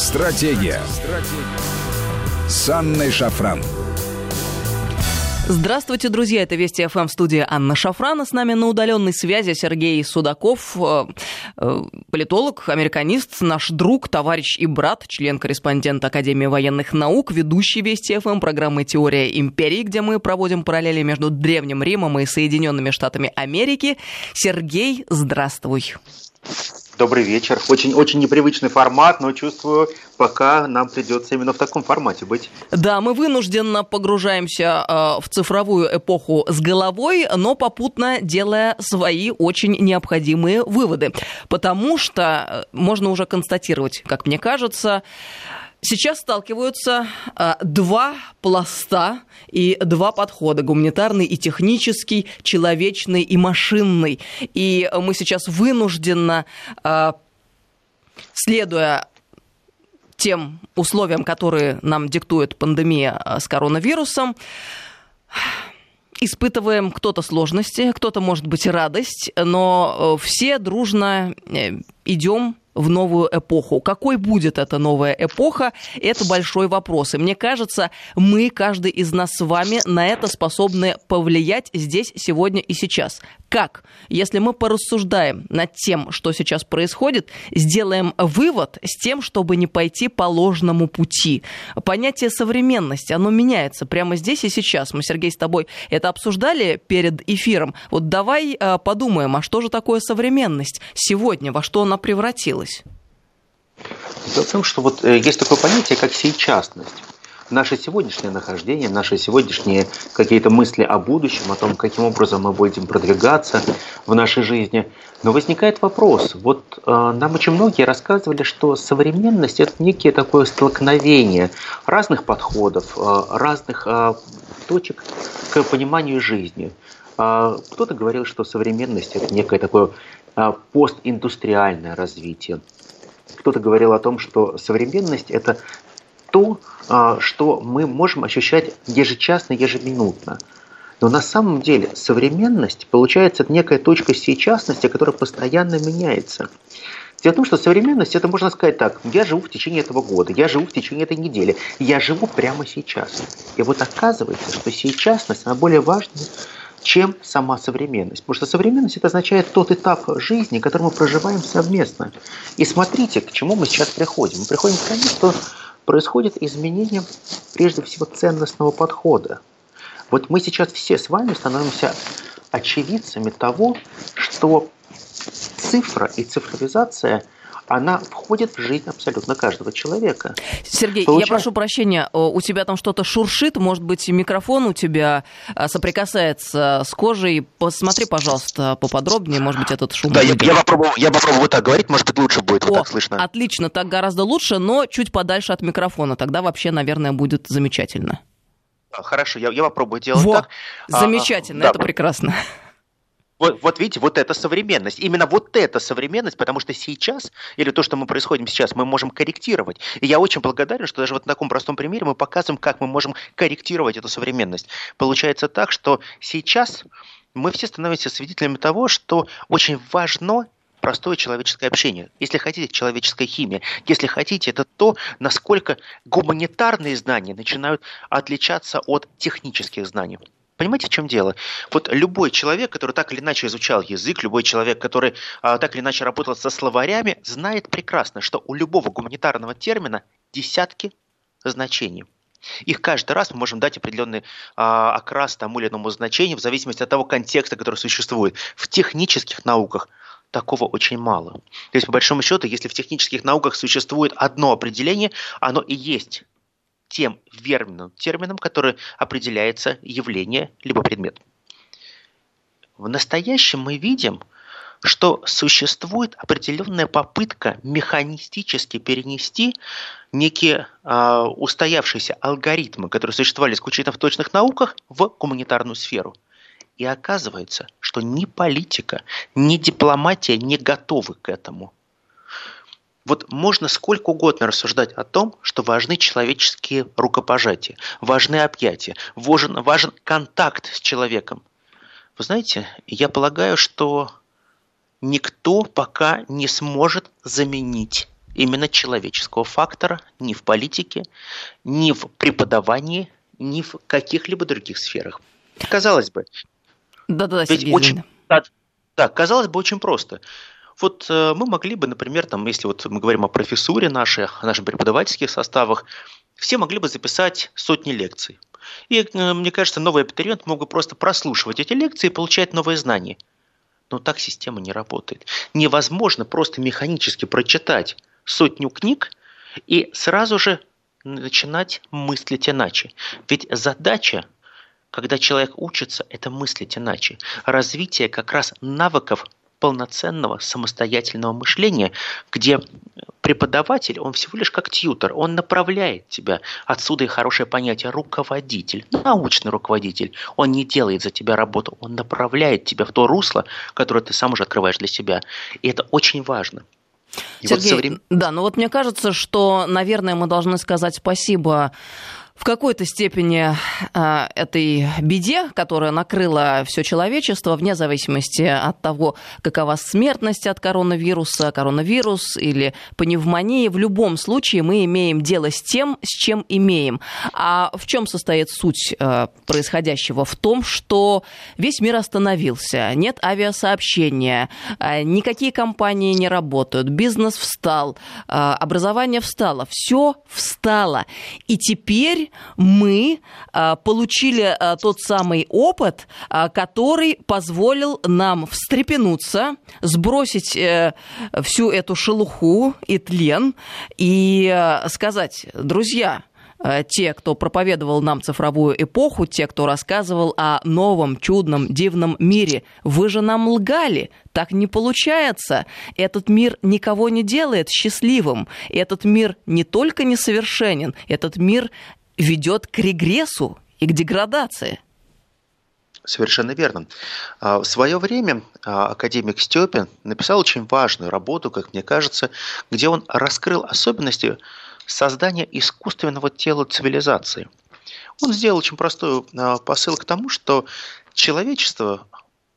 Стратегия с Анной Шафран. Здравствуйте, друзья. Это Вести ФМ, студия Анна Шафран. С нами на удаленной связи Сергей Судаков, политолог, американист, наш друг, товарищ и брат, член-корреспондент Академии военных наук, ведущий Вести ФМ программы «Теория империи», где мы проводим параллели между Древним Римом и Соединенными Штатами Америки. Сергей, здравствуй. Добрый вечер. Очень непривычный формат, но чувствую, пока нам придется именно в таком формате быть. Да, мы вынужденно погружаемся в цифровую эпоху с головой, но попутно делая свои очень необходимые выводы. Потому что можно уже констатировать, как мне кажется, сейчас сталкиваются два пласта и два подхода: гуманитарный и технический, человечный и машинный. И мы сейчас вынужденно, следуя тем условиям, которые нам диктует пандемия с коронавирусом, испытываем кто-то сложности, кто-то, может быть, радость, но все дружно идем в новую эпоху. Какой будет эта новая эпоха, это большой вопрос. И мне кажется, мы, каждый из нас с вами, на это способны повлиять здесь, сегодня и сейчас. Как? Если мы порассуждаем над тем, что сейчас происходит, сделаем вывод с тем, чтобы не пойти по ложному пути. Понятие современности, оно меняется прямо здесь и сейчас. Мы, Сергей, с тобой это обсуждали перед эфиром. Вот давай подумаем, а что же такое современность сегодня, во что она превратилась? Дело в том, что вот есть такое понятие, как сейчасность. Наше сегодняшнее нахождение, наши сегодняшние какие-то мысли о будущем, о том, каким образом мы будем продвигаться в нашей жизни. Но возникает вопрос. Вот нам очень многие рассказывали, что современность – это некое такое столкновение разных подходов, разных точек к пониманию жизни. Кто-то говорил, что современность – это некое такое постиндустриальное развитие. Кто-то говорил о том, что современность – это то, что мы можем ощущать ежечасно, ежеминутно. Но на самом деле современность, получается, некая точка сейчасности, которая постоянно меняется. Дело в том, что современность – это, можно сказать так, я живу в течение этого года, я живу в течение этой недели, я живу прямо сейчас. И вот оказывается, что сейчасность, она более важна, чем сама современность. Потому что современность – это означает тот этап жизни, который мы проживаем совместно. И смотрите, к чему мы сейчас приходим. Мы приходим к тому, что происходит изменение, прежде всего, ценностного подхода. Вот мы сейчас все с вами становимся очевидцами того, что цифра и цифровизация – она входит в жизнь абсолютно каждого человека. Сергей, я прошу прощения, у тебя там что-то шуршит, может быть, микрофон у тебя соприкасается с кожей. Посмотри, пожалуйста, поподробнее, может быть, этот шум. Да, я попробую вот так говорить, может быть, лучше будет вот так слышно. Отлично, так гораздо лучше, но чуть подальше от микрофона, тогда вообще, наверное, будет замечательно. Хорошо, я попробую делать вот так. Замечательно, это да, прекрасно. Вот видите, вот это современность. Именно вот это современность, потому что сейчас, или то, что мы происходим сейчас, мы можем корректировать. И я очень благодарен, что даже вот на таком простом примере мы показываем, как мы можем корректировать эту современность. Получается так, что сейчас мы все становимся свидетелями того, что очень важно простое человеческое общение. Если хотите, человеческая химия. Если хотите, это то, насколько гуманитарные знания начинают отличаться от технических знаний. Понимаете, в чем дело? Вот любой человек, который так или иначе изучал язык, любой человек, который так или иначе работал со словарями, знает прекрасно, что у любого гуманитарного термина десятки значений. Их каждый раз мы можем дать определенный окрас тому или иному значению в зависимости от того контекста, который существует. В технических науках такого очень мало. То есть, по большому счету, если в технических науках существует одно определение, оно и есть тем верным термином, который определяется явление либо предмет. В настоящем мы видим, что существует определенная попытка механистически перенести некие устоявшиеся алгоритмы, которые существовали исключительно в точных науках, в гуманитарную сферу. И оказывается, что ни политика, ни дипломатия не готовы к этому. Вот можно сколько угодно рассуждать о том, что важны человеческие рукопожатия, важны объятия, важен контакт с человеком. Вы знаете, я полагаю, что никто пока не сможет заменить именно человеческого фактора ни в политике, ни в преподавании, ни в каких-либо других сферах. Казалось бы, очень просто. Вот мы могли бы, например, там, если вот мы говорим о профессуре нашей, о наших преподавательских составах, все могли бы записать сотни лекций. И, мне кажется, новый абитуриент мог бы просто прослушивать эти лекции и получать новые знания. Но так система не работает. Невозможно просто механически прочитать сотню книг и сразу же начинать мыслить иначе. Ведь задача, когда человек учится, это мыслить иначе. Развитие как раз навыков полноценного самостоятельного мышления, где преподаватель, он всего лишь как тьютор, он направляет тебя. Отсюда и хорошее понятие руководитель, научный руководитель. Он не делает за тебя работу, он направляет тебя в то русло, которое ты сам уже открываешь для себя. И это очень важно. И Сергей, вот мне кажется, что, наверное, мы должны сказать спасибо в какой-то степени этой беде, которая накрыла все человечество, вне зависимости от того, какова смертность от коронавируса, коронавирус или пневмонии, в любом случае мы имеем дело с тем, с чем имеем. А в чем состоит суть происходящего? В том, что весь мир остановился, нет авиасообщения, никакие компании не работают, бизнес встал, образование встало, все встало. И теперь мы получили тот самый опыт, который позволил нам встрепенуться, сбросить всю эту шелуху и тлен и сказать: друзья, те, кто проповедовал нам цифровую эпоху, те, кто рассказывал о новом, чудном, дивном мире, вы же нам лгали. Так не получается. Этот мир никого не делает счастливым. Этот мир не только несовершенен, этот мир ведет к регрессу и к деградации. Совершенно верно. В свое время академик Стёпин написал очень важную работу, как мне кажется, где он раскрыл особенности создания искусственного тела цивилизации. Он сделал очень простой посыл к тому, что человечество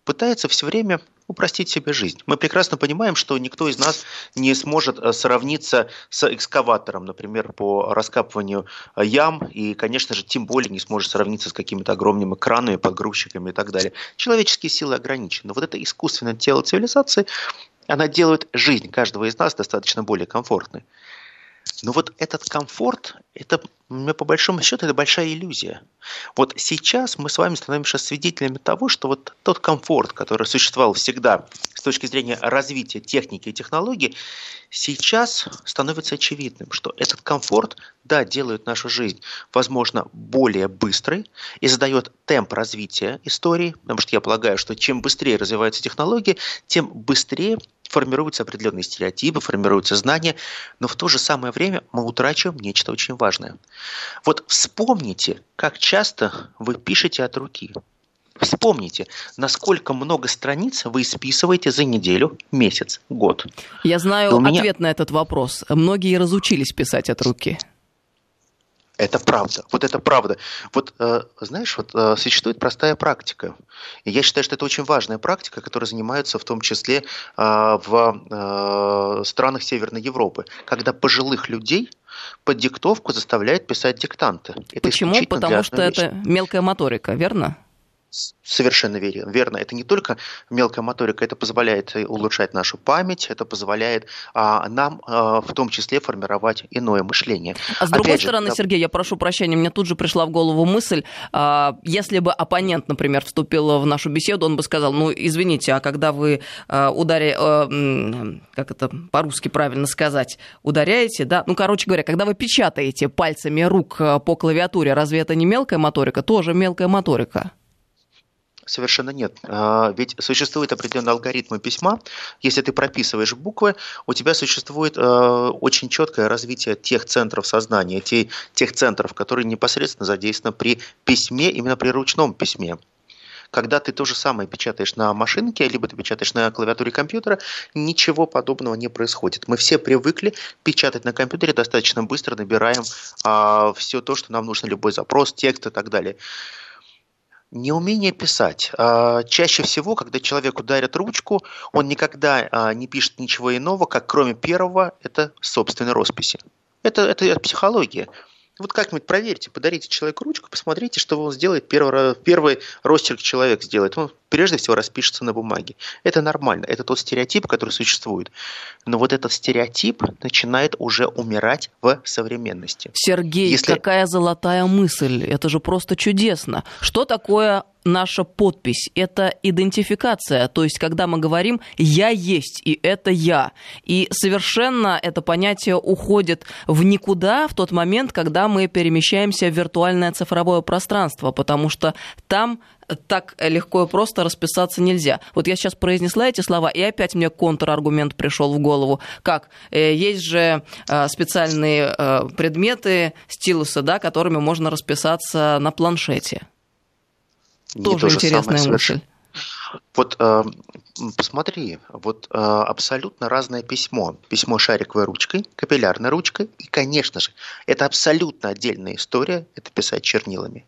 пытается все время упростить себе жизнь. Мы прекрасно понимаем, что никто из нас не сможет сравниться с экскаватором, например, по раскапыванию ям, и, конечно же, тем более не сможет сравниться с какими-то огромными кранами, погрузчиками и так далее. Человеческие силы ограничены. Вот это искусственное тело цивилизации, она делает жизнь каждого из нас достаточно более комфортной. Но вот этот комфорт, это, по большому счету, это большая иллюзия. Вот сейчас мы с вами становимся свидетелями того, что вот тот комфорт, который существовал всегда с точки зрения развития техники и технологий, сейчас становится очевидным, что этот комфорт, да, делает нашу жизнь, возможно, более быстрой и задает темп развития истории, потому что я полагаю, что чем быстрее развиваются технологии, тем быстрее формируются определенные стереотипы, формируются знания, но в то же самое время мы утрачиваем нечто очень важное. Вот вспомните, как часто вы пишете от руки. Вспомните, насколько много страниц вы исписываете за неделю, месяц, год. Я знаю ответ на этот вопрос. Многие разучились писать от руки. Это правда, вот это правда. Вот знаешь, существует простая практика. И я считаю, что это очень важная практика, которой занимаются в том числе в странах Северной Европы, когда пожилых людей под диктовку заставляют писать диктанты. Почему? Потому что это мелкая моторика, верно? Совершенно верно. Это не только мелкая моторика, это позволяет улучшать нашу память, это позволяет нам в том числе формировать иное мышление. А с другой стороны, Сергей, я прошу прощения, мне тут же пришла в голову мысль, если бы оппонент, например, вступил в нашу беседу, он бы сказал: ну, извините, а когда вы как это по-русски правильно сказать, ударяете, да? Ну, короче говоря, когда вы печатаете пальцами рук по клавиатуре, разве это не мелкая моторика? Тоже мелкая моторика. Совершенно нет. Ведь существуют определенные алгоритмы письма. Если ты прописываешь буквы, у тебя существует очень четкое развитие тех центров сознания, тех центров, которые непосредственно задействованы при письме, именно при ручном письме. Когда ты то же самое печатаешь на машинке, либо ты печатаешь на клавиатуре компьютера, ничего подобного не происходит. Мы все привыкли печатать на компьютере, достаточно быстро набираем все то, что нам нужно, любой запрос, текст и так далее. Неумение писать. Чаще всего, когда человек ударит ручку, он никогда не пишет ничего иного, как кроме первого, это собственной росписи. Это психология. Вот как-нибудь проверьте, подарите человеку ручку, посмотрите, что он сделает, первый росчерк человек сделает. Он прежде всего распишется на бумаге. Это нормально, это тот стереотип, который существует. Но вот этот стереотип начинает уже умирать в современности. Сергей, какая золотая мысль, это же просто чудесно. Что такое наша подпись? Это идентификация, то есть когда мы говорим «я есть» и «это я». И совершенно это понятие уходит в никуда в тот момент, когда мы перемещаемся в виртуальное цифровое пространство, потому что там так легко и просто расписаться нельзя. Вот я сейчас произнесла эти слова, и опять мне контраргумент пришел в голову. Как? Есть же специальные предметы, стилусы, да, которыми можно расписаться на планшете. Тоже интересная мысль. Вот посмотри, вот абсолютно разное письмо. Письмо шариковой ручкой, капиллярной ручкой. И, конечно же, это абсолютно отдельная история, это писать чернилами.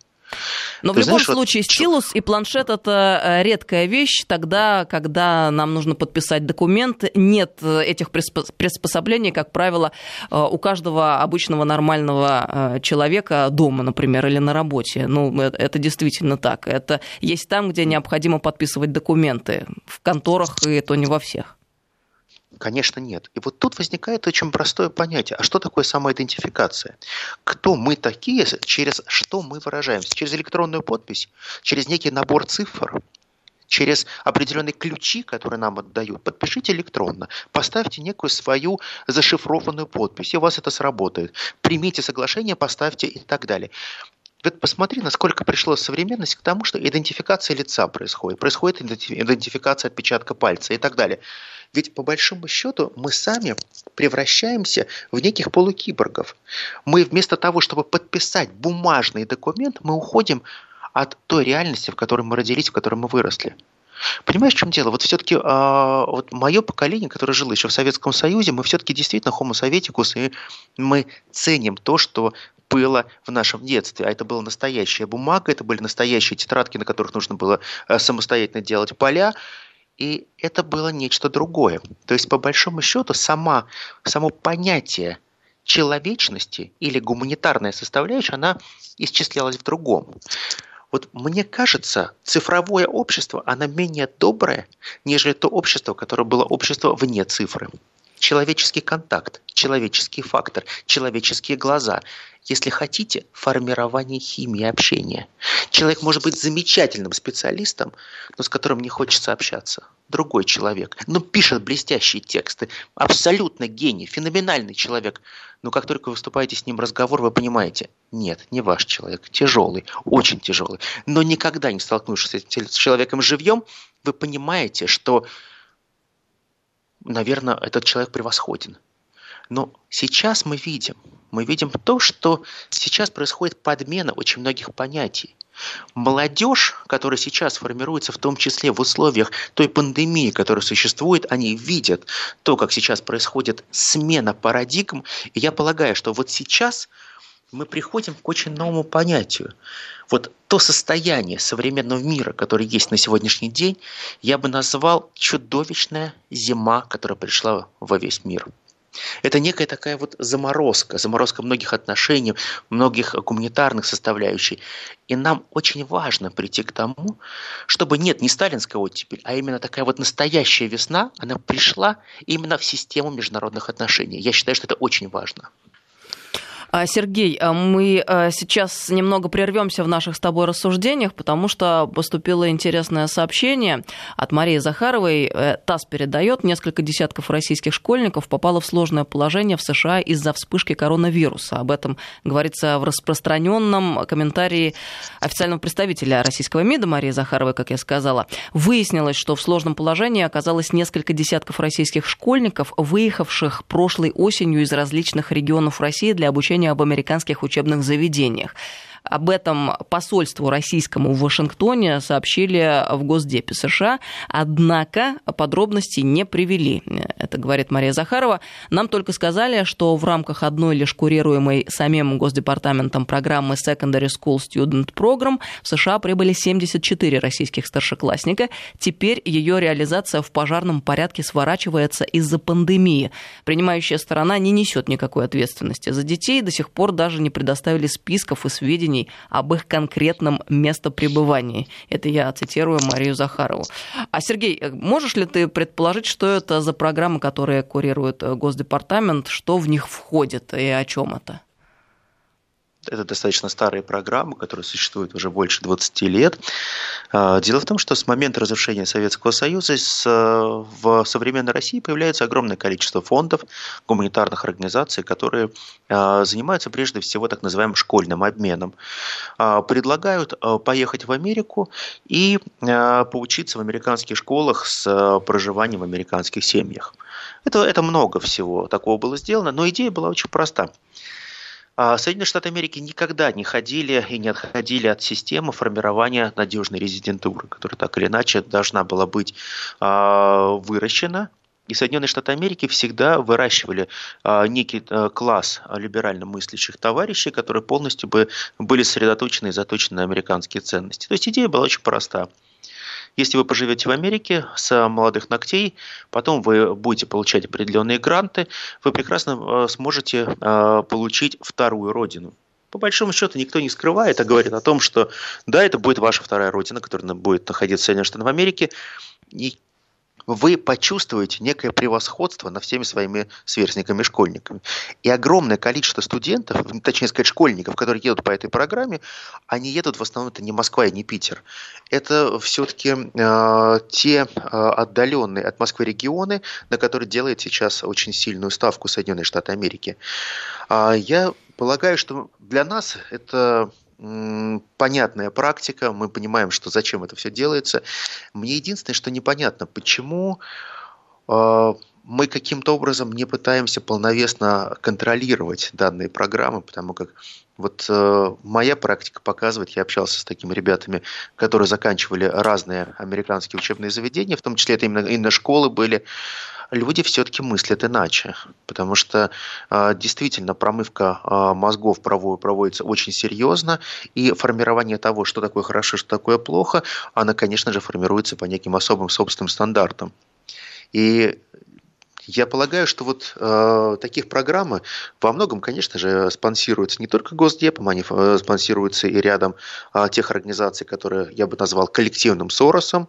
Но в любом случае стилус и планшет – это редкая вещь. Тогда, когда нам нужно подписать документ, нет этих приспособлений, как правило, у каждого обычного нормального человека дома, например, или на работе. Ну, это действительно так. Это есть там, где необходимо подписывать документы. В конторах, и то не во всех. Конечно, нет. И вот тут возникает очень простое понятие. А что такое самоидентификация? Кто мы такие, через что мы выражаемся? Через электронную подпись? Через некий набор цифр? Через определенные ключи, которые нам отдают? Подпишите электронно. Поставьте некую свою зашифрованную подпись, и у вас это сработает. Примите соглашение, поставьте и так далее. Вот посмотри, насколько пришла современность к тому, что идентификация лица происходит, происходит идентификация отпечатка пальца и так далее. Ведь по большому счету мы сами превращаемся в неких полукиборгов. Мы вместо того, чтобы подписать бумажный документ, мы уходим от той реальности, в которой мы родились, в которой мы выросли. Понимаешь, в чем дело? Вот все-таки вот мое поколение, которое жило еще в Советском Союзе, мы все-таки действительно homo советикус, и мы ценим то, что было в нашем детстве. А это была настоящая бумага, это были настоящие тетрадки, на которых нужно было самостоятельно делать поля. И это было нечто другое. То есть, по большому счету, само понятие человечности или гуманитарная составляющая, она исчислялась в другом. Вот мне кажется, цифровое общество, оно менее доброе, нежели то общество, которое было общество вне цифры. Человеческий контакт, человеческий фактор, человеческие глаза. Если хотите, формирование химии общения. Человек может быть замечательным специалистом, но с которым не хочется общаться. Другой человек. Но пишет блестящие тексты. Абсолютно гений, феноменальный человек. Но как только вы выступаете с ним в разговор, вы понимаете, нет, не ваш человек. Тяжелый, очень тяжелый. Но никогда не столкнувшись с человеком живьем, вы понимаете, что, наверное, этот человек превосходен. Но сейчас мы видим то, что сейчас происходит подмена очень многих понятий. Молодежь, которая сейчас формируется, в том числе в условиях той пандемии, которая существует, они видят то, как сейчас происходит смена парадигм. И я полагаю, что вот сейчас мы приходим к очень новому понятию. Вот то состояние современного мира, которое есть на сегодняшний день, я бы назвал чудовищная зима, которая пришла во весь мир. Это некая такая вот заморозка многих отношений, многих гуманитарных составляющих. И нам очень важно прийти к тому, чтобы нет, не сталинская оттепель, а именно такая вот настоящая весна, она пришла именно в систему международных отношений. Я считаю, что это очень важно. Сергей, мы сейчас немного прервемся в наших с тобой рассуждениях, потому что поступило интересное сообщение от Марии Захаровой. ТАСС передает, несколько десятков российских школьников попало в сложное положение в США из-за вспышки коронавируса. Об этом говорится в распространенном комментарии официального представителя российского МИДа Марии Захаровой, как я сказала. Выяснилось, что в сложном положении оказалось несколько десятков российских школьников, выехавших прошлой осенью из различных регионов России для обучения в американских учебных заведениях. Об этом посольству российскому в Вашингтоне сообщили в Госдепе США, однако подробностей не привели. Это говорит Мария Захарова. Нам только сказали, что в рамках одной лишь курируемой самим Госдепартаментом программы Secondary School Student Program в США прибыли 74 российских старшеклассника. Теперь ее реализация в пожарном порядке сворачивается из-за пандемии. Принимающая сторона не несет никакой ответственности за детей, до сих пор даже не предоставили списков и сведений об их конкретном местопребывании. Это я цитирую Марию Захарову. А, Сергей, можешь ли ты предположить, что это за программы, которые курирует Госдепартамент, что в них входит и о чем это? Это достаточно старые программы, которые существуют уже больше 20 лет. Дело в том, что с момента разрушения Советского Союза в современной России появляется огромное количество фондов, гуманитарных организаций, которые занимаются прежде всего так называемым школьным обменом. Предлагают поехать в Америку и поучиться в американских школах с проживанием в американских семьях. Это много всего такого было сделано, но идея была очень проста. Соединенные Штаты Америки никогда не ходили и не отходили от системы формирования надежной резидентуры, которая так или иначе должна была быть выращена. И Соединенные Штаты Америки всегда выращивали некий класс либерально мыслящих товарищей, которые полностью бы были сосредоточены и заточены на американские ценности. То есть идея была очень проста. Если вы поживете в Америке с молодых ногтей, потом вы будете получать определенные гранты, вы прекрасно сможете получить вторую родину. По большому счету никто не скрывает, а говорит о том, что да, это будет ваша вторая родина, которая будет находиться в Соединенных Штатах Америки, и вы почувствуете некое превосходство над всеми своими сверстниками-школьниками. И огромное количество студентов, точнее сказать, школьников, которые едут по этой программе, они едут в основном, это не Москва и не Питер. Это все-таки те отдаленные от Москвы регионы, на которые делает сейчас очень сильную ставку Соединенные Штаты Америки. Я полагаю, что для нас это... понятная практика, мы понимаем, что зачем это все делается. Мне единственное, что непонятно, почему мы каким-то образом не пытаемся полновесно контролировать данные программы, потому как вот моя практика показывает, я общался с такими ребятами, которые заканчивали разные американские учебные заведения, в том числе это именно школы были, люди все-таки мыслят иначе, потому что действительно промывка мозгов проводится очень серьезно, и формирование того, что такое хорошо, что такое плохо, оно, конечно же, формируется по неким особым собственным стандартам. И я полагаю, что вот таких программ во многом, конечно же, спонсируются не только Госдепом, они спонсируются и рядом тех организаций, которые я бы назвал коллективным Соросом.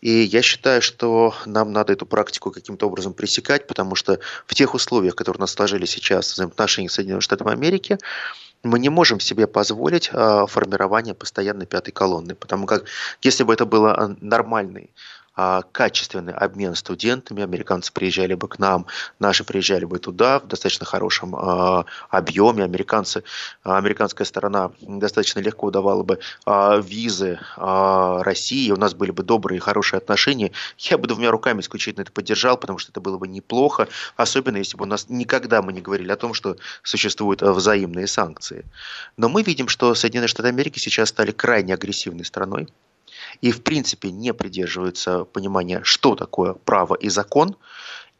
И я считаю, что нам надо эту практику каким-то образом пресекать, потому что в тех условиях, которые у нас сложили сейчас взаимоотношения с Соединенными Штатами Америки, мы не можем себе позволить формирование постоянной пятой колонны. Потому как, если бы это был нормальный, качественный обмен студентами, американцы приезжали бы к нам, наши приезжали бы туда в достаточно хорошем объеме, американская сторона достаточно легко давала бы визы России, у нас были бы добрые и хорошие отношения, я бы двумя руками исключительно это поддержал, потому что это было бы неплохо, особенно если бы у нас никогда мы не говорили о том, что существуют взаимные санкции. Но мы видим, что Соединенные Штаты Америки сейчас стали крайне агрессивной страной, и, в принципе, не придерживаются понимания, что такое право и закон.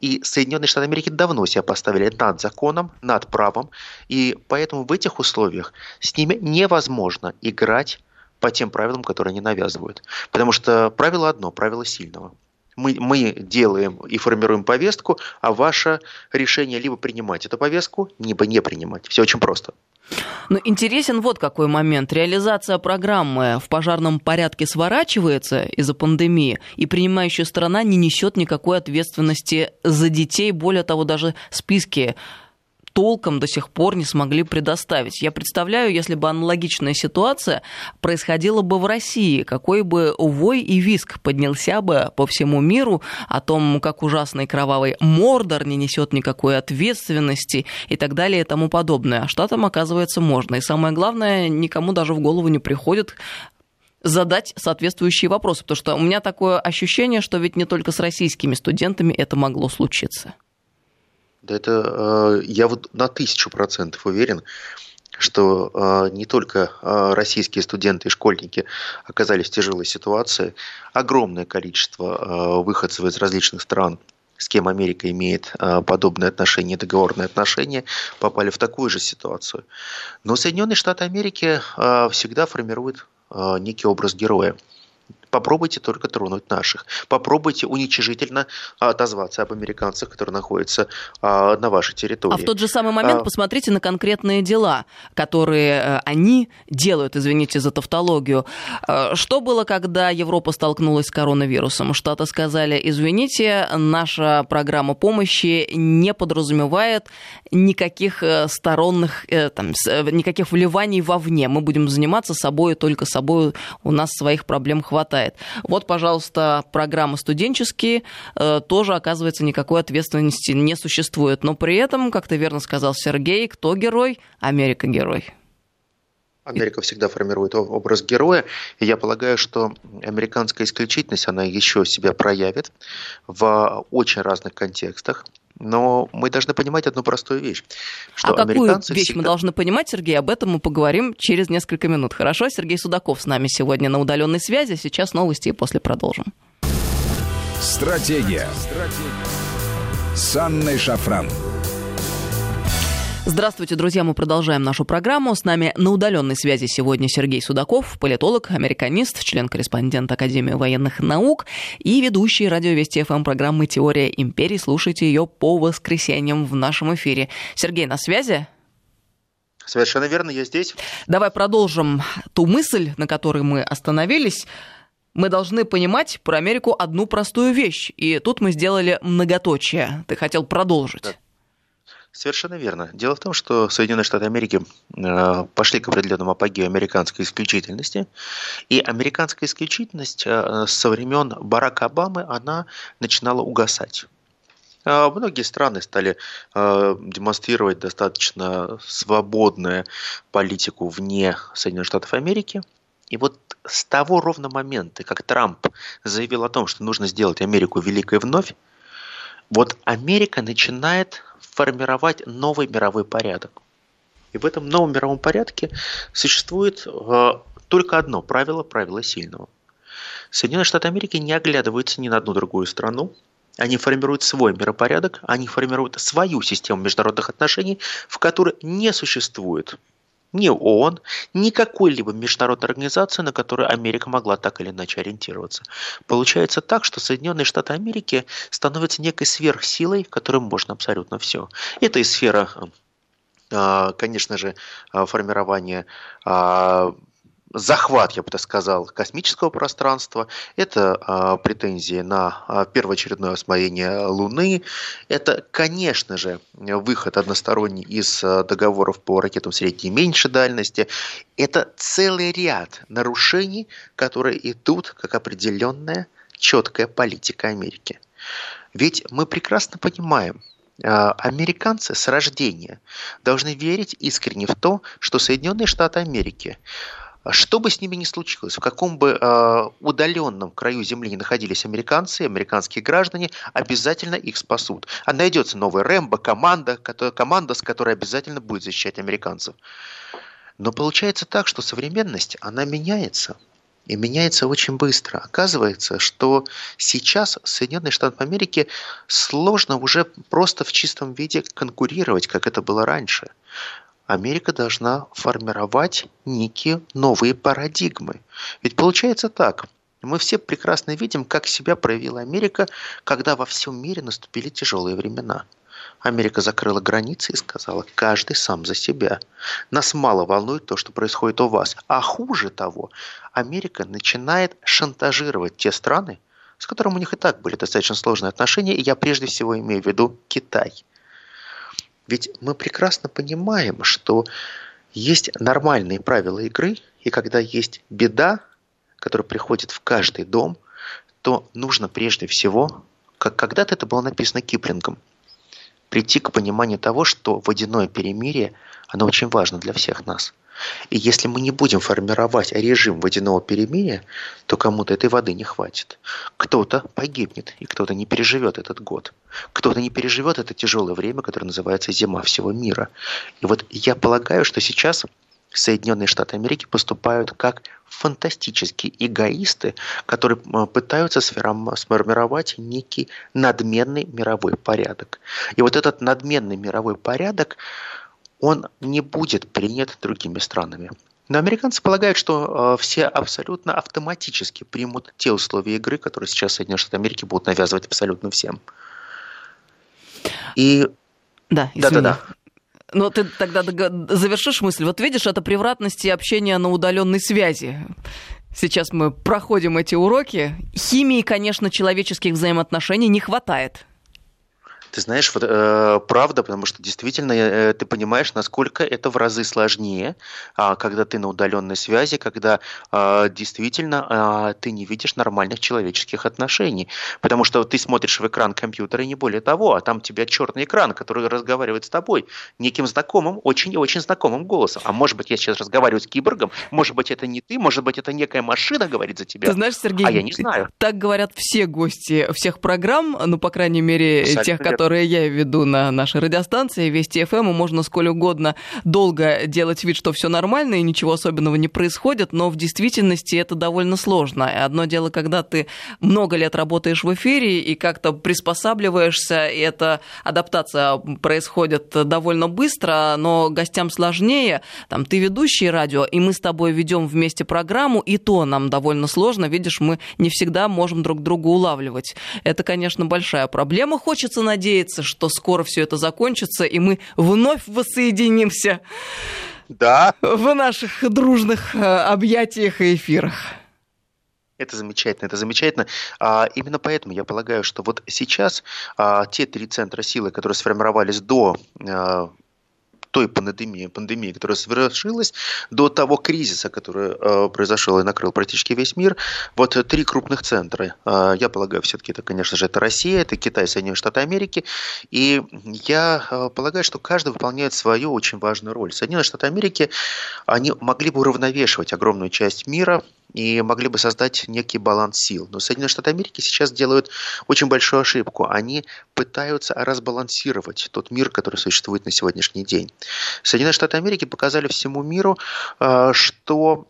И Соединенные Штаты Америки давно себя поставили над законом, над правом. И поэтому в этих условиях с ними невозможно играть по тем правилам, которые они навязывают. Потому что правило одно, правило сильного. Мы делаем и формируем повестку, а ваше решение либо принимать эту повестку, либо не принимать. Все очень просто. Но интересен вот какой момент. Реализация программы в пожарном порядке сворачивается из-за пандемии, и принимающая сторона не несет никакой ответственности за детей. Более того, даже списки толком до сих пор не смогли предоставить. Я представляю, если бы аналогичная ситуация происходила бы в России, какой бы вой и визг поднялся бы по всему миру о том, как ужасный кровавый Мордор не несет никакой ответственности и так далее и тому подобное. А штатам, оказывается, можно. И самое главное, никому даже в голову не приходит задать соответствующие вопросы, потому что у меня такое ощущение, что ведь не только с российскими студентами это могло случиться. Да это я вот на 1000% уверен, что не только российские студенты и школьники оказались в тяжелой ситуации. Огромное количество выходцев из различных стран, с кем Америка имеет подобные отношения, договорные отношения, попали в такую же ситуацию. Но Соединенные Штаты Америки всегда формируют некий образ героя. Попробуйте только тронуть наших. Попробуйте уничижительно отозваться об американцах, которые находятся на вашей территории. А в тот же самый момент посмотрите на конкретные дела, которые они делают, извините за тавтологию. Что было, когда Европа столкнулась с коронавирусом? Штаты сказали, извините, наша программа помощи не подразумевает никаких сторонних, никаких вливаний вовне. Мы будем заниматься собой, только собой. У нас своих проблем хватает. Вот, пожалуйста, программы студенческие, тоже, оказывается, никакой ответственности не существует. Но при этом, как ты верно сказал, Сергей, кто герой? Америка герой. Америка всегда формирует образ героя, и я полагаю, что американская исключительность, она еще себя проявит в очень разных контекстах. Но мы должны понимать одну простую вещь. Что американцы какую вещь всегда... мы должны понимать, Сергей? Об этом мы поговорим через несколько минут. Хорошо? Сергей Судаков с нами сегодня на удаленной связи. Сейчас новости и после продолжим. Стратегия. С Анной Шафран. Здравствуйте, друзья, мы продолжаем нашу программу. С нами на удаленной связи сегодня Сергей Судаков, политолог, американист, член-корреспондент Академии военных наук и ведущий радио Вести ФМ программы «Теория империи». Слушайте ее по воскресеньям в нашем эфире. Сергей, на связи? Совершенно верно, я здесь. Давай продолжим ту мысль, на которой мы остановились. Мы должны понимать про Америку одну простую вещь, и тут мы сделали многоточие. Ты хотел продолжить. Да. Совершенно верно. Дело в том, что Соединенные Штаты Америки пошли к определенному апогею американской исключительности. И американская исключительность со времен Барака Обамы, она начинала угасать. Многие страны стали демонстрировать достаточно свободную политику вне Соединенных Штатов Америки. И вот с того ровно момента, как Трамп заявил о том, что нужно сделать Америку великой вновь, вот Америка начинает формировать новый мировой порядок. И в этом новом мировом порядке существует только одно правило – правило сильного. Соединенные Штаты Америки не оглядываются ни на одну другую страну. Они формируют свой миропорядок, они формируют свою систему международных отношений, в которой не существует ни ООН, ни какой-либо международной организации, на которую Америка могла так или иначе ориентироваться. Получается так, что Соединенные Штаты Америки становятся некой сверхсилой, которой можно абсолютно все. Это и сфера, конечно же, формирования, захват, я бы так сказал, космического пространства, это претензии на первоочередное освоение Луны, это, конечно же, выход односторонний из договоров по ракетам средней и меньшей дальности, это целый ряд нарушений, которые идут как определенная четкая политика Америки. Ведь мы прекрасно понимаем, американцы с рождения должны верить искренне в то, что Соединенные Штаты Америки, что бы с ними ни случилось, в каком бы удаленном краю земли ни находились американцы, американские граждане, обязательно их спасут. А найдется новая Рэмбо, команда, с которой обязательно будет защищать американцев. Но получается так, что современность, она меняется. И меняется очень быстро. Оказывается, что сейчас Соединенные Штаты Америки сложно уже просто в чистом виде конкурировать, как это было раньше. Америка должна формировать некие новые парадигмы. Ведь получается так. Мы все прекрасно видим, как себя проявила Америка, когда во всем мире наступили тяжелые времена. Америка закрыла границы и сказала, каждый сам за себя. Нас мало волнует то, что происходит у вас. А хуже того, Америка начинает шантажировать те страны, с которыми у них и так были достаточно сложные отношения. И я прежде всего имею в виду Китай. Ведь мы прекрасно понимаем, что есть нормальные правила игры, и когда есть беда, которая приходит в каждый дом, то нужно прежде всего, как когда-то это было написано Киплингом, прийти к пониманию того, что водяное перемирие, оно очень важно для всех нас. И если мы не будем формировать режим водяного перемирия, то кому-то этой воды не хватит. Кто-то погибнет, и кто-то не переживет этот год. Кто-то не переживет это тяжелое время, которое называется «Зима всего мира». И вот я полагаю, что сейчас Соединенные Штаты Америки поступают как фантастические эгоисты, которые пытаются сформировать некий надменный мировой порядок. И вот этот надменный мировой порядок, он не будет принят другими странами. Но американцы полагают, что все абсолютно автоматически примут те условия игры, которые сейчас Соединенные Штаты Америки будут навязывать абсолютно всем. И... Да, извини. Да. Но ты тогда завершишь мысль. Вот видишь, это превратности общения на удаленной связи. Сейчас мы проходим эти уроки. Химии, конечно, человеческих взаимоотношений не хватает. Ты знаешь, вот, правда, потому что действительно ты понимаешь, насколько это в разы сложнее, когда ты на удаленной связи, когда действительно ты не видишь нормальных человеческих отношений. Потому что ты смотришь в экран компьютера и не более того, а там у тебя черный экран, который разговаривает с тобой неким знакомым, очень и очень знакомым голосом. А может быть, я сейчас разговариваю с киборгом, может быть, это не ты, может быть, это некая машина говорит за тебя. Ты знаешь, Сергей, а я не знаю. Так говорят все гости всех программ, ну, по крайней мере, абсолютно тех, которые... которые я веду на нашей радиостанции Вести ФМ, и можно сколь угодно долго делать вид, что все нормально и ничего особенного не происходит, но в действительности это довольно сложно. Одно дело, когда ты много лет работаешь в эфире и как-то приспосабливаешься, и эта адаптация происходит довольно быстро, но гостям сложнее. Там ты ведущий радио, и мы с тобой ведем вместе программу, и то нам довольно сложно. Видишь, мы не всегда можем друг друга улавливать. Это, конечно, большая проблема. Хочется надеяться, что скоро все это закончится, и мы вновь воссоединимся, да, в наших дружных объятиях и эфирах. Это замечательно, это замечательно. Именно поэтому я полагаю, что вот сейчас те три центра силы, которые сформировались до... той пандемии, которая совершилась, до того кризиса, который произошел и накрыл практически весь мир, вот три крупных центра. Я полагаю, все-таки это, конечно же, это Россия, это Китай, Соединенные Штаты Америки. И я полагаю, что каждый выполняет свою очень важную роль. Соединенные Штаты Америки, они могли бы уравновешивать огромную часть мира и могли бы создать некий баланс сил. Но Соединенные Штаты Америки сейчас делают очень большую ошибку. Они пытаются разбалансировать тот мир, который существует на сегодняшний день. Соединенные Штаты Америки показали всему миру, что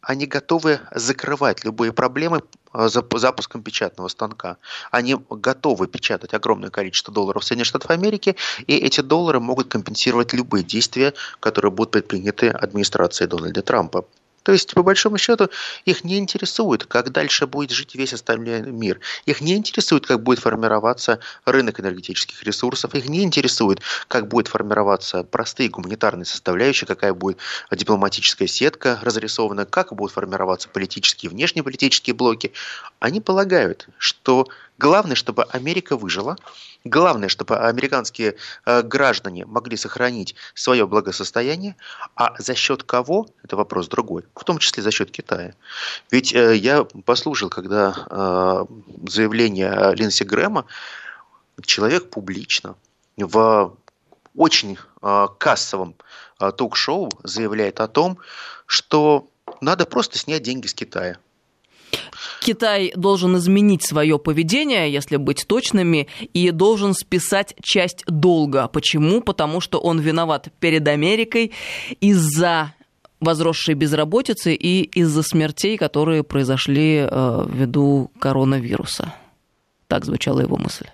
они готовы закрывать любые проблемы запуском печатного станка. Они готовы печатать огромное количество долларов в Соединенных Штатах Америки, и эти доллары могут компенсировать любые действия, которые будут предприняты администрацией Дональда Трампа. То есть, по большому счету, их не интересует, как дальше будет жить весь остальной мир. Их не интересует, как будет формироваться рынок энергетических ресурсов. Их не интересует, как будет формироваться простые гуманитарные составляющие, какая будет дипломатическая сетка разрисована, как будут формироваться политические и внешнеполитические блоки. Они полагают, что... главное, чтобы Америка выжила, главное, чтобы американские граждане могли сохранить свое благосостояние, а за счет кого – это вопрос другой, в том числе за счет Китая. Ведь я послушал, когда заявление Линси Грэма, человек публично в очень кассовом ток-шоу заявляет о том, что надо просто снять деньги с Китая. Китай должен изменить свое поведение, если быть точными, и должен списать часть долга. Почему? Потому что он виноват перед Америкой из-за возросшей безработицы и из-за смертей, которые произошли ввиду коронавируса. Так звучала его мысль.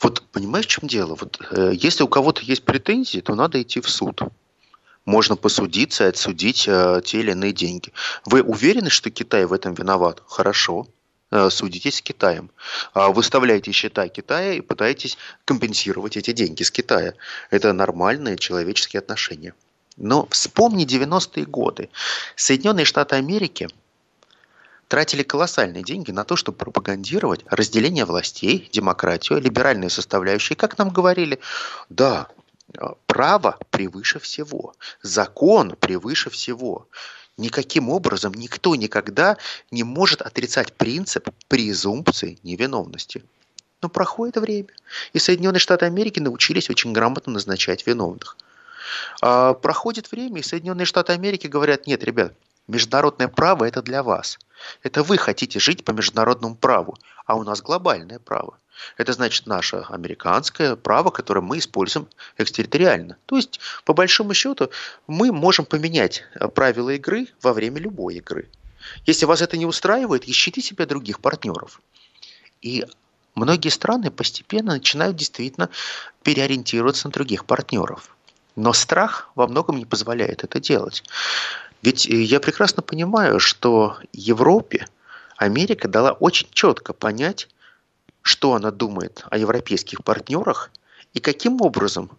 Вот понимаешь, в чем дело? Вот, если у кого-то есть претензии, то надо идти в суд. Можно посудиться и отсудить те или иные деньги. Вы уверены, что Китай в этом виноват? Хорошо. Судитесь с Китаем. Выставляете счета Китая и пытаетесь компенсировать эти деньги с Китая. Это нормальные человеческие отношения. Но вспомни 90-е годы. Соединенные Штаты Америки тратили колоссальные деньги на то, чтобы пропагандировать разделение властей, демократию, либеральные составляющие. Как нам говорили, да, право превыше всего, закон превыше всего. Никаким образом никто никогда не может отрицать принцип презумпции невиновности. Но проходит время, и Соединенные Штаты Америки научились очень грамотно назначать виновных. Проходит время, и Соединенные Штаты Америки говорят: нет, ребят, международное право – это для вас. Это вы хотите жить по международному праву, а у нас глобальное право. Это значит наше американское право, которое мы используем экстерриториально. То есть, по большому счету, мы можем поменять правила игры во время любой игры. Если вас это не устраивает, ищите себе других партнеров. И многие страны постепенно начинают действительно переориентироваться на других партнеров. Но страх во многом не позволяет это делать. Ведь я прекрасно понимаю, что Европе Америка дала очень четко понять, что она думает о европейских партнерах и каким образом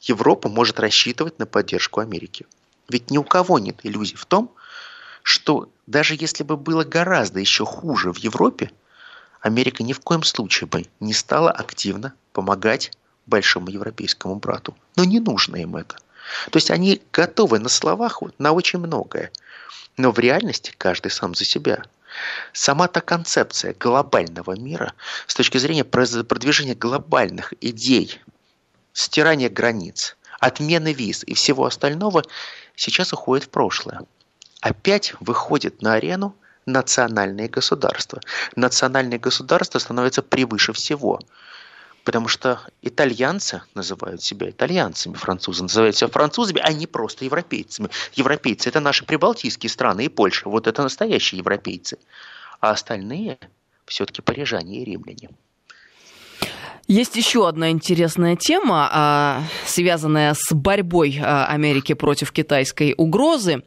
Европа может рассчитывать на поддержку Америки. Ведь ни у кого нет иллюзий в том, что даже если бы было гораздо еще хуже в Европе, Америка ни в коем случае бы не стала активно помогать большому европейскому брату. Но не нужно им это. То есть они готовы на словах на очень многое, но в реальности каждый сам за себя. Сама та концепция глобального мира с точки зрения продвижения глобальных идей, стирания границ, отмены виз и всего остального сейчас уходит в прошлое. Опять выходит на арену национальные государства. Национальные государства становятся превыше всего. Потому что итальянцы называют себя итальянцами, французы называют себя французами, а не просто европейцами. Европейцы – это наши прибалтийские страны и Польша. Вот это настоящие европейцы. А остальные – все-таки парижане и римляне. Есть еще одна интересная тема, связанная с борьбой Америки против китайской угрозы.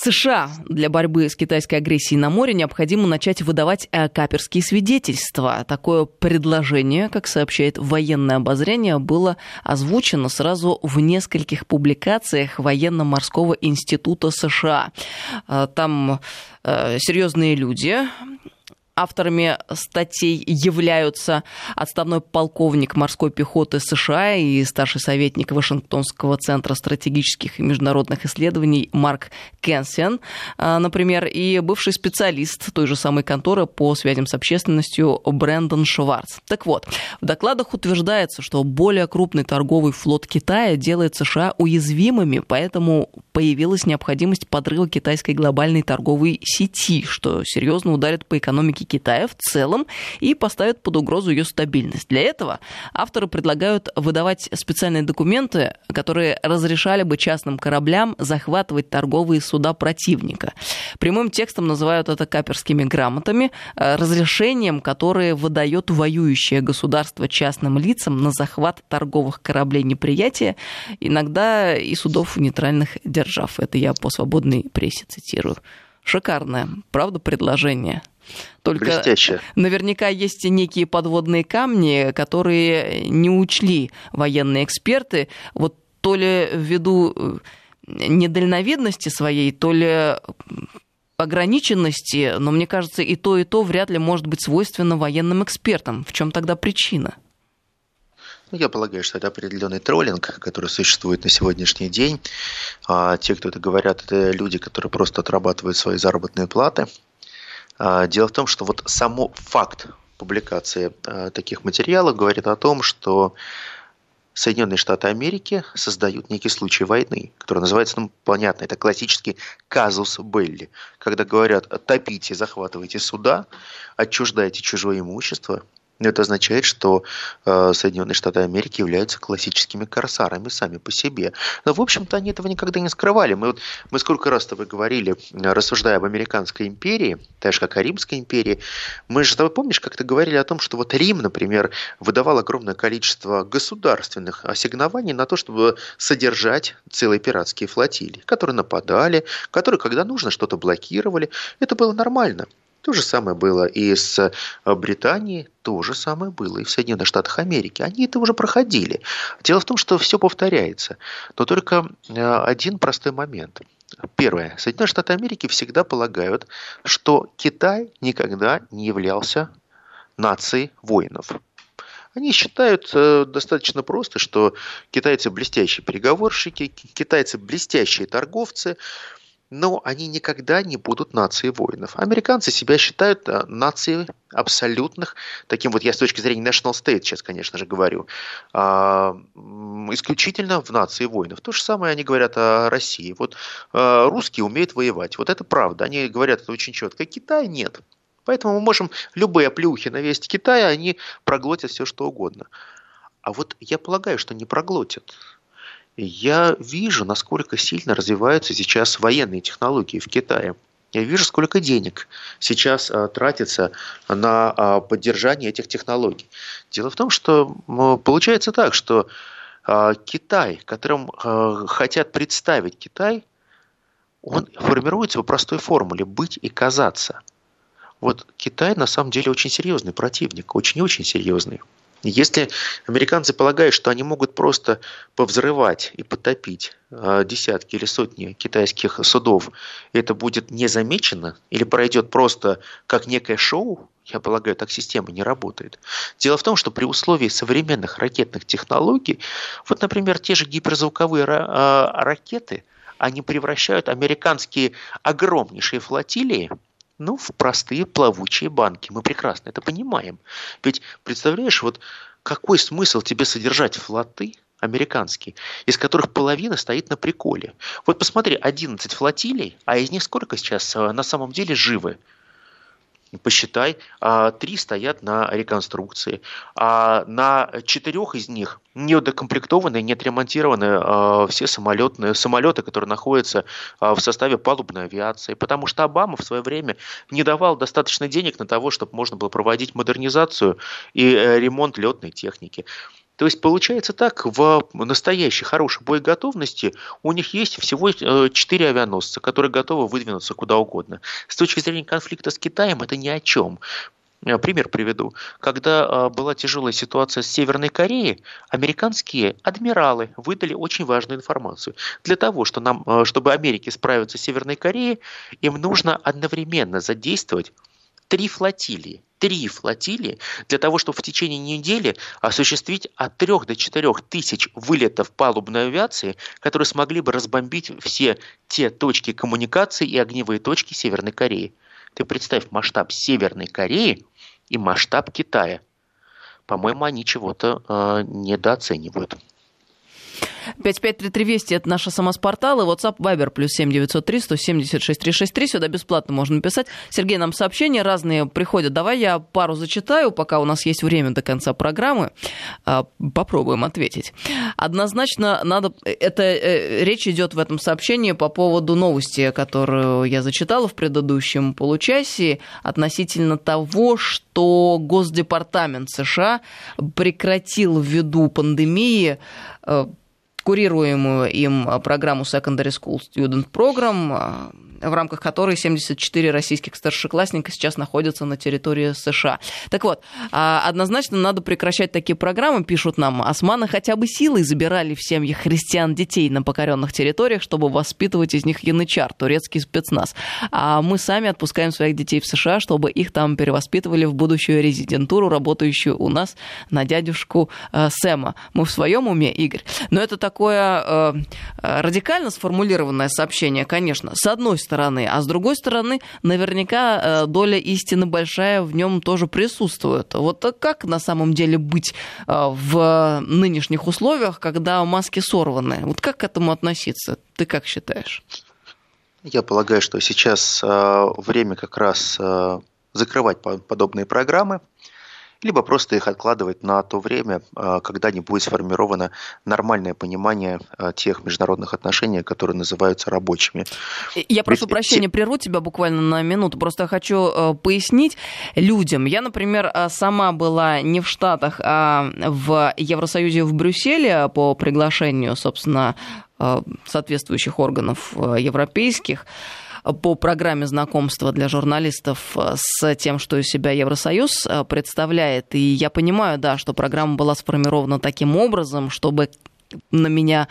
США для борьбы с китайской агрессией на море необходимо начать выдавать каперские свидетельства. Такое предложение, как сообщает военное обозрение, было озвучено сразу в нескольких публикациях Военно-морского института США. Там серьезные люди. Авторами статей являются отставной полковник морской пехоты США и старший советник Вашингтонского центра стратегических и международных исследований Марк Кенсен, например, и бывший специалист той же самой конторы по связям с общественностью Брэндон Шварц. Так вот, в докладах утверждается, что более крупный торговый флот Китая делает США уязвимыми, поэтому появилась необходимость подрыва китайской глобальной торговой сети, что серьезно ударит по экономике Китая в целом и поставит под угрозу ее стабильность. Для этого авторы предлагают выдавать специальные документы, которые разрешали бы частным кораблям захватывать торговые суда противника. Прямым текстом называют это каперскими грамотами, разрешением, которое выдает воюющее государство частным лицам на захват торговых кораблей неприятия, иногда и судов нейтральных держав. Это я по свободной прессе цитирую. Шикарное, правда, предложение? Только блестяще. Наверняка есть некие подводные камни, которые не учли военные эксперты. Вот то ли ввиду недальновидности своей, то ли ограниченности, но мне кажется, и то вряд ли может быть свойственно военным экспертам. В чем тогда причина? Я полагаю, что это определенный троллинг, который существует на сегодняшний день. Те, кто это говорят, это люди, которые просто отрабатывают свои заработные платы. Дело в том, что вот само факт публикации таких материалов говорит о том, что Соединенные Штаты Америки создают некий случай войны, который называется, ну, понятно, это классический казус белли, когда говорят: топите, захватывайте суда, отчуждайте чужое имущество. Это означает, что Соединенные Штаты Америки являются классическими корсарами сами по себе. Но, в общем-то, они этого никогда не скрывали. Мы сколько раз с тобой говорили, рассуждая об американской империи, так же, как о Римской империи, мы же с тобой, помнишь, как-то говорили о том, что вот Рим, например, выдавал огромное количество государственных ассигнований на то, чтобы содержать целые пиратские флотилии, которые нападали, которые, когда нужно, что-то блокировали. Это было нормально. То же самое было и с Британией, то же самое было и в Соединенных Штатах Америки. Они это уже проходили. Дело в том, что все повторяется. Но только один простой момент. Первое. Соединенные Штаты Америки всегда полагают, что Китай никогда не являлся нацией воинов. Они считают достаточно просто, что китайцы блестящие переговорщики, китайцы блестящие торговцы, но они никогда не будут нацией воинов. Американцы себя считают нацией абсолютных, таким вот я с точки зрения national state сейчас, конечно же, говорю, Почему? Исключительно в нации воинов. То же самое они говорят о России. Вот русские умеют воевать. Вот это правда. Они говорят это очень четко. Китай нет. Поэтому мы можем любые оплеухи навесить Китая, они проглотят все, что угодно. А вот я полагаю, что не проглотят. Я вижу, насколько сильно развиваются сейчас военные технологии в Китае. Я вижу, сколько денег сейчас тратится на поддержание этих технологий. Дело в том, что получается так, что Китай, которым хотят представить Китай, он формируется по простой формуле «быть и казаться». Вот Китай на самом деле очень серьезный противник, очень-очень серьезный. Если американцы полагают, что они могут просто повзрывать и потопить десятки или сотни китайских судов, и это будет незамечено или пройдет просто как некое шоу, я полагаю, так система не работает. Дело в том, что при условии современных ракетных технологий, вот, например, те же гиперзвуковые ракеты, они превращают американские огромнейшие флотилии в простые плавучие банки. Мы прекрасно это понимаем. Ведь представляешь, вот какой смысл тебе содержать флоты американские, из которых половина стоит на приколе. Вот посмотри, 11 флотилий, а из них сколько сейчас на самом деле живы? Посчитай, 3 стоят на реконструкции, а на 4 из них недокомплектованы, не отремонтированы все самолеты, которые находятся в составе палубной авиации, потому что Обама в свое время не давал достаточно денег на того, чтобы можно было проводить модернизацию и ремонт летной техники. То есть получается так, в настоящей хорошей боеготовности у них есть всего 4 авианосца, которые готовы выдвинуться куда угодно. С точки зрения конфликта с Китаем это ни о чем. Пример приведу. Когда была тяжелая ситуация с Северной Кореей, американские адмиралы выдали очень важную информацию. Для того, чтобы Америке справиться с Северной Кореей, им нужно одновременно задействовать 3 флотилии для того, чтобы в течение недели осуществить от 3 до 4 тысяч вылетов палубной авиации, которые смогли бы разбомбить все те точки коммуникации и огневые точки Северной Кореи. Ты представь масштаб Северной Кореи и масштаб Китая. По-моему, они чего-то недооценивают. 5533-Вести, это наша СМС-портал, и WhatsApp, Viber, +7 903 176 363, сюда бесплатно можно писать. Сергей, нам сообщения разные приходят, давай я пару зачитаю, пока у нас есть время до конца программы, попробуем ответить. Однозначно надо, это речь идет в этом сообщении по поводу новости, которую я зачитала в предыдущем получасе, относительно того, что Госдепартамент США прекратил ввиду пандемии курируемую им программу Secondary School Student Program, в рамках которой 74 российских старшеклассника сейчас находятся на территории США. Так вот, однозначно надо прекращать такие программы, пишут нам. Османы хотя бы силой забирали в семьях христиан детей на покоренных территориях, чтобы воспитывать из них янычар, турецкий спецназ. А мы сами отпускаем своих детей в США, чтобы их там перевоспитывали в будущую резидентуру, работающую у нас на дядюшку Сэма. Мы в своем уме, Игорь? Но это такое радикально сформулированное сообщение, конечно, с одной стороны, а с другой стороны, наверняка доля истины большая в нем тоже присутствует. Вот как на самом деле быть в нынешних условиях, когда маски сорваны? Вот как к этому относиться? Ты как считаешь? Я полагаю, что сейчас время как раз закрывать подобные программы, либо просто их откладывать на то время, когда не будет сформировано нормальное понимание тех международных отношений, которые называются рабочими. Я прошу прощения, прерву тебя буквально на минуту, просто хочу пояснить людям. Я, например, сама была не в Штатах, а в Евросоюзе в Брюсселе по приглашению, собственно, соответствующих органов европейских, по программе знакомства для журналистов с тем, что из себя Евросоюз представляет. И я понимаю, да, что программа была сформирована таким образом, чтобы на меня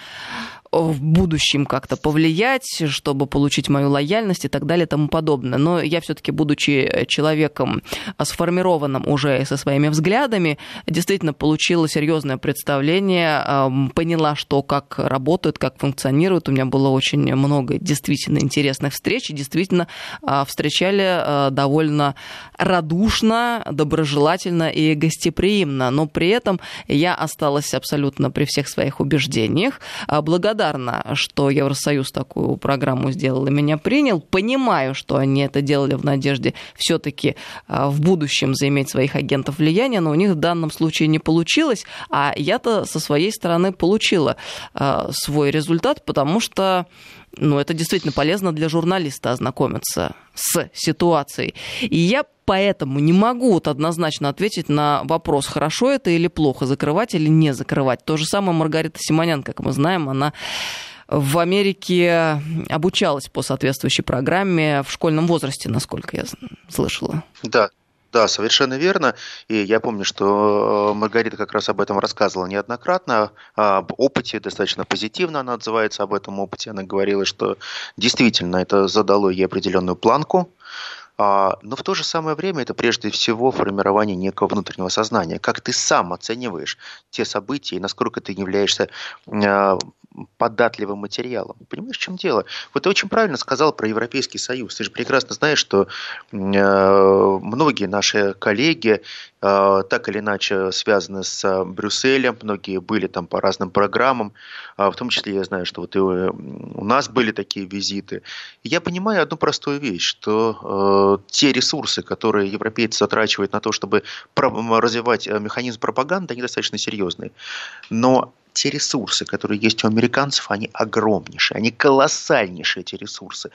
в будущем как-то повлиять, чтобы получить мою лояльность и так далее и тому подобное. Но я все-таки, будучи человеком сформированным уже со своими взглядами, действительно получила серьезное представление, поняла, что как работают, как функционируют. У меня было очень много действительно интересных встреч. И действительно встречали довольно радушно, доброжелательно и гостеприимно. Но при этом я осталась абсолютно при всех своих убеждениях. Благодарна, что Евросоюз такую программу сделал и меня принял. Понимаю, что они это делали в надежде все-таки в будущем заиметь своих агентов влияния, но у них в данном случае не получилось. А я-то со своей стороны получила свой результат, потому что это действительно полезно для журналиста ознакомиться с ситуацией. И я поэтому не могу однозначно ответить на вопрос, хорошо это или плохо, закрывать или не закрывать. То же самое Маргарита Симонян, как мы знаем, она в Америке обучалась по соответствующей программе в школьном возрасте, насколько я слышала. Да, совершенно верно. И я помню, что Маргарита как раз об этом рассказывала неоднократно, об опыте, достаточно позитивно она отзывается об этом опыте. Она говорила, что действительно это задало ей определенную планку. Но в то же самое время это прежде всего формирование некого внутреннего сознания. Как ты сам оцениваешь те события и насколько ты являешься податливым материалом. Понимаешь, в чем дело? Вот ты очень правильно сказал про Европейский Союз. Ты же прекрасно знаешь, что многие наши коллеги так или иначе связаны с Брюсселем, многие были там по разным программам, в том числе я знаю, что вот и у нас были такие визиты. И я понимаю одну простую вещь, что те ресурсы, которые европейцы затрачивают на то, чтобы развивать механизм пропаганды, они достаточно серьезные. Но те ресурсы, которые есть у американцев, они огромнейшие, они колоссальнейшие, эти ресурсы.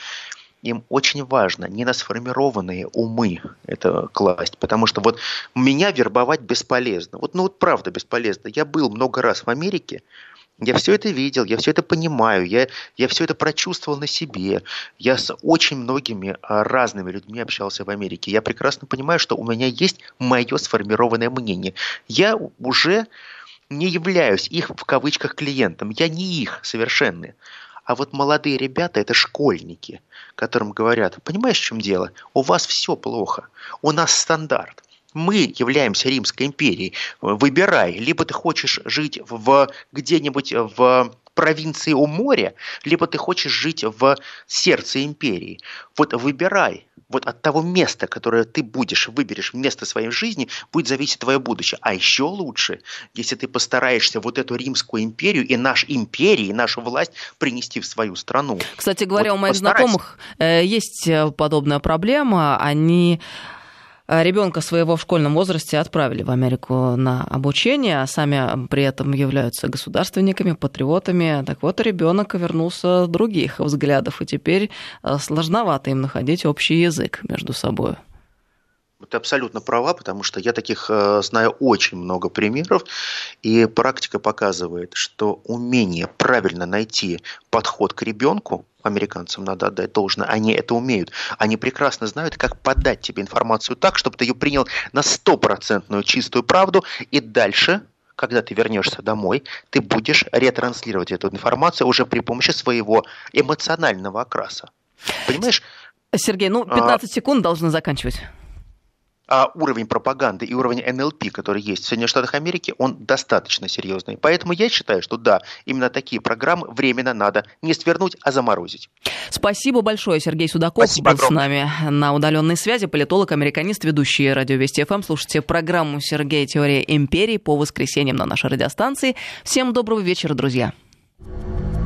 Им очень важно не на сформированные умы это класть, потому что вот меня вербовать бесполезно. Вот правда бесполезно. Я был много раз в Америке, я все это видел, я все это понимаю, я все это прочувствовал на себе. Я с очень многими разными людьми общался в Америке. Я прекрасно понимаю, что у меня есть мое сформированное мнение. Я уже не являюсь их, в кавычках, клиентом. Я не их совершенно. А вот молодые ребята – это школьники, которым говорят, понимаешь, в чем дело? У вас все плохо, у нас стандарт. Мы являемся Римской империей. Выбирай, либо ты хочешь жить где-нибудь в провинции у моря, либо ты хочешь жить в сердце империи. Вот выбирай. Вот от того места, которое ты выберешь место своей жизни, будет зависеть твое будущее. А еще лучше, если ты постараешься вот эту Римскую империю и нашу империю, и нашу власть принести в свою страну. Кстати говоря, у моих знакомых есть подобная проблема. Они ребенка своего в школьном возрасте отправили в Америку на обучение, а сами при этом являются государственниками, патриотами. Так вот, ребенок вернулся других взглядов, и теперь сложновато им находить общий язык между собой. Ты абсолютно права, потому что я таких знаю очень много примеров, и практика показывает, что умение правильно найти подход к ребенку, американцам надо отдать должное, они это умеют. Они прекрасно знают, как подать тебе информацию так, чтобы ты ее принял на 100% чистую правду, и дальше, когда ты вернешься домой, ты будешь ретранслировать эту информацию уже при помощи своего эмоционального окраса. Понимаешь? Сергей, 15 секунд должны заканчивать. А уровень пропаганды и уровень НЛП, который есть в Соединенных Штатах Америки, он достаточно серьезный. Поэтому я считаю, что да, именно такие программы временно надо не свернуть, а заморозить. Спасибо большое. Сергей Судаков был с нами на удаленной связи. Политолог, американист, ведущий радио Вести ФМ. Слушайте программу «Сергей. Теория империи» по воскресеньям на нашей радиостанции. Всем доброго вечера, друзья.